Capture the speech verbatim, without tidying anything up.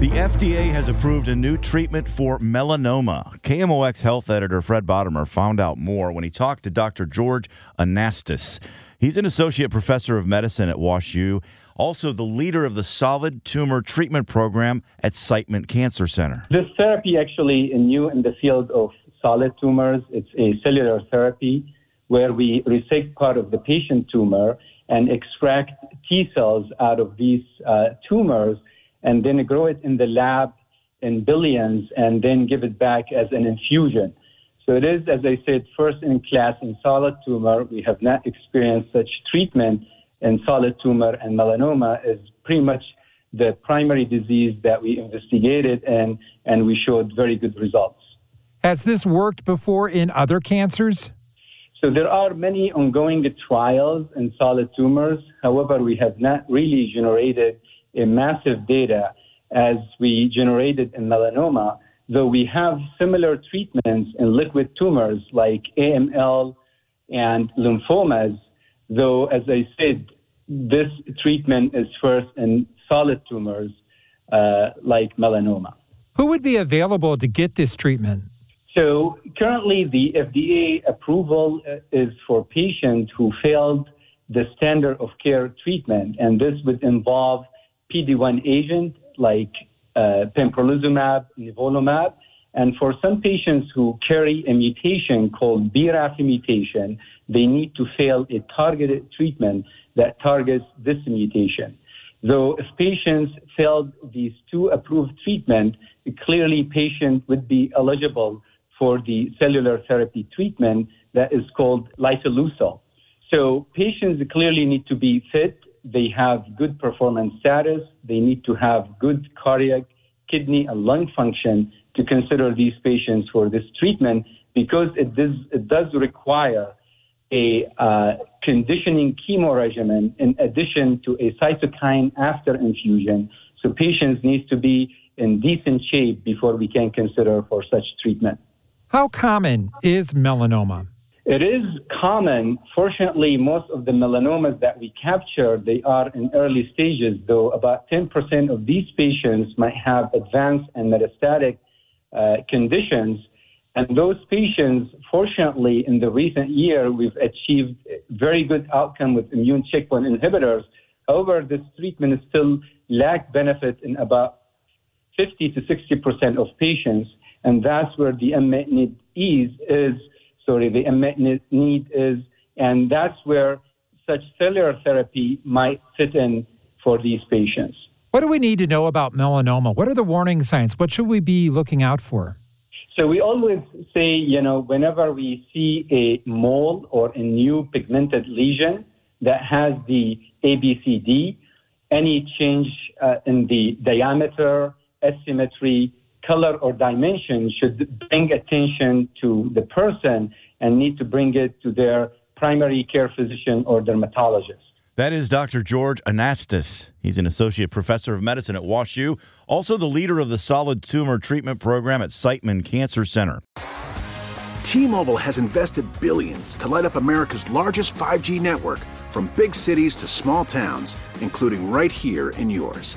The F D A has approved a new treatment for melanoma. K M O X health editor Fred Bodimer found out more when he talked to Doctor George Anasstas. He's an associate professor of medicine at WashU, also the leader of the Solid Tumor Treatment Program at Siteman Cancer Center. This therapy actually is new in the field of solid tumors. It's a cellular therapy where we resect part of the patient tumor and extract T cells out of these uh, tumors and then grow it in the lab in billions and then give it back as an infusion. So it is, as I said, first in class in solid tumor. We have not experienced such treatment in solid tumor, and melanoma is pretty much the primary disease that we investigated and, and we showed very good results. Has this worked before in other cancers? So there are many ongoing trials in solid tumors. However, we have not really generated a massive data as we generated in melanoma, though we have similar treatments in liquid tumors like A M L and lymphomas, though, as I said, this treatment is first in solid tumors uh, like melanoma. Who would be available to get this treatment? So currently the F D A approval is for patients who failed the standard of care treatment, and this would involve P D one agent like uh, pembrolizumab, nivolumab, and for some patients who carry a mutation called B R A F mutation, they need to fail a targeted treatment that targets this mutation. Though if patients failed these two approved treatments, clearly patient would be eligible for the cellular therapy treatment that is called Lysalusol. So patients clearly need to be fit. They have good performance status. They need to have good cardiac, kidney, and lung function to consider these patients for this treatment, because it does, it does require a uh, conditioning chemo regimen in addition to a cytokine after infusion. So patients need to be in decent shape before we can consider for such treatment. How common is melanoma? It is common. Fortunately, most of the melanomas that we capture, they are in early stages, though about ten percent of these patients might have advanced and metastatic uh, conditions. And those patients, fortunately, in the recent year, we've achieved very good outcome with immune checkpoint inhibitors. However, this treatment still lacked benefit in about fifty to sixty percent of patients, and that's where the unmet need is, is Sorry, the unmet need is, and that's where such cellular therapy might fit in for these patients. What do we need to know about melanoma? What are the warning signs? What should we be looking out for? So we always say, you know, whenever we see a mole or a new pigmented lesion that has the A B C D, any change uh, in the diameter, asymmetry, color or dimension should bring attention to the person and need to bring it to their primary care physician or dermatologist. That is Doctor George Anastas. He's an associate professor of medicine at WashU, also the leader of the Solid Tumor Treatment Program at Siteman Cancer Center. T-Mobile has invested billions to light up America's largest five G network, from big cities to small towns, including right here in yours.